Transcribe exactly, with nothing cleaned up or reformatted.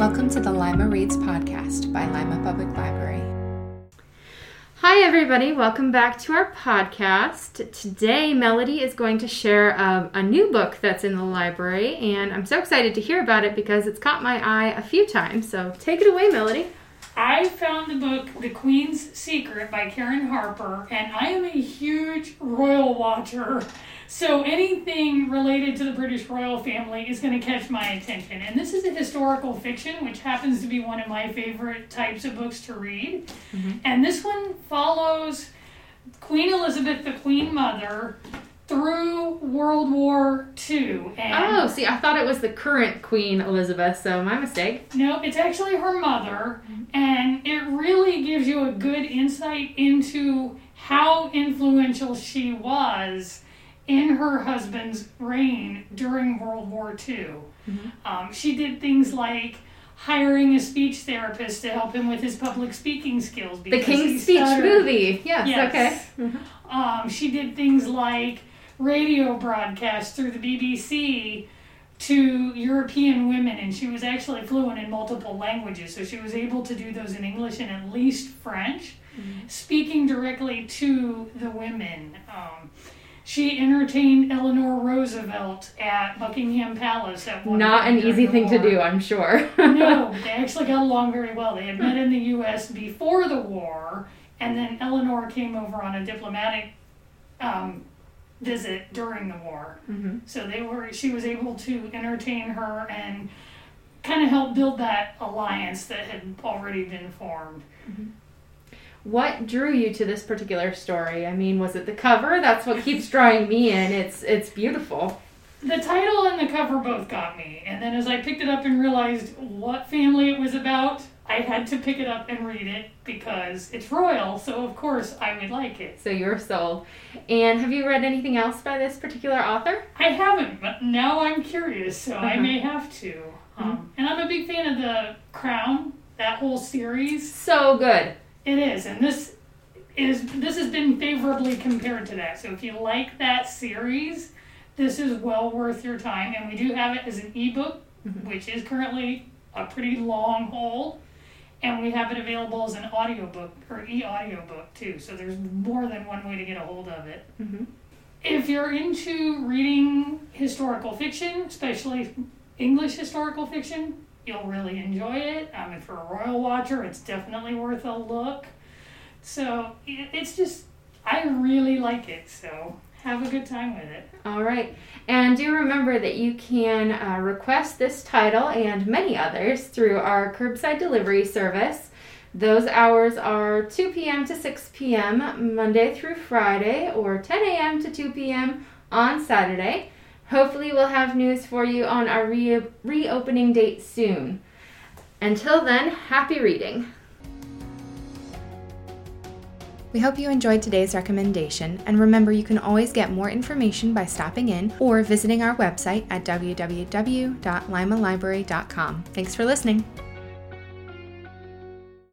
Welcome to the Lima Reads Podcast by Lima Public Library. Hi everybody, welcome back to our podcast. Today Melody is going to share uh, a new book that's in the library, and I'm so excited to hear about it because it's caught my eye a few times. So take it away, Melody. I found the book The Queen's Secret by Karen Harper, and I am a huge royal watcher. So anything related to the British royal family is going to catch my attention. And this is a historical fiction, which happens to be one of my favorite types of books to read. Mm-hmm. And this one follows Queen Elizabeth, the Queen Mother, through World War Two. And oh, see, I thought it was the current Queen Elizabeth, so my mistake. No, it's actually her mother. And it really gives you a good insight into how influential she was in her husband's reign during World War Two. Mm-hmm. Um, she did things like hiring a speech therapist to help him with his public speaking skills. The King's Speech stuttered. Movie. Yes, yes. Okay. Mm-hmm. Um, she did things like radio broadcasts through the B B C to European women, and she was actually fluent in multiple languages, so she was able to do those in English and at least French, mm-hmm. speaking directly to the women. Um, She entertained Eleanor Roosevelt at Buckingham Palace at one Not an easy thing war. to do, I'm sure. No, they actually got along very well. They had met in the U S before the war, and then Eleanor came over on a diplomatic um, visit during the war. Mm-hmm. So they were. She was able to entertain her and kind of help build that alliance that had already been formed. Mm-hmm. What drew you to this particular story? I mean, was it the cover? That's what keeps drawing me in. It's it's beautiful. The title and the cover both got me. And then as I picked it up and realized what family it was about, I had to pick it up and read it because it's royal, so of course I would like it. So you're sold. And have you read anything else by this particular author? I haven't, but now I'm curious, so uh-huh. I may have to. Mm-hmm. Um, and I'm a big fan of The Crown, that whole series. So good. It is, and this is this has been favorably compared to that. So if you like that series, this is well worth your time. And we do have it as an ebook, mm-hmm. which is currently a pretty long haul, and we have it available as an audiobook or e-audiobook too. So there's more than one way to get a hold of it. Mm-hmm. If you're into reading historical fiction, especially English historical fiction, you'll really enjoy it. Um, if you're a royal watcher, it's definitely worth a look. So it, it's just, I really like it. So have a good time with it. All right. And do remember that you can uh, request this title and many others through our curbside delivery service. Those hours are two p.m. to six p.m. Monday through Friday, or ten a.m. to two p.m. on Saturday. Hopefully we'll have news for you on our re- reopening date soon. Until then, happy reading. We hope you enjoyed today's recommendation, and remember you can always get more information by stopping in or visiting our website at w w w dot lima library dot com. Thanks for listening.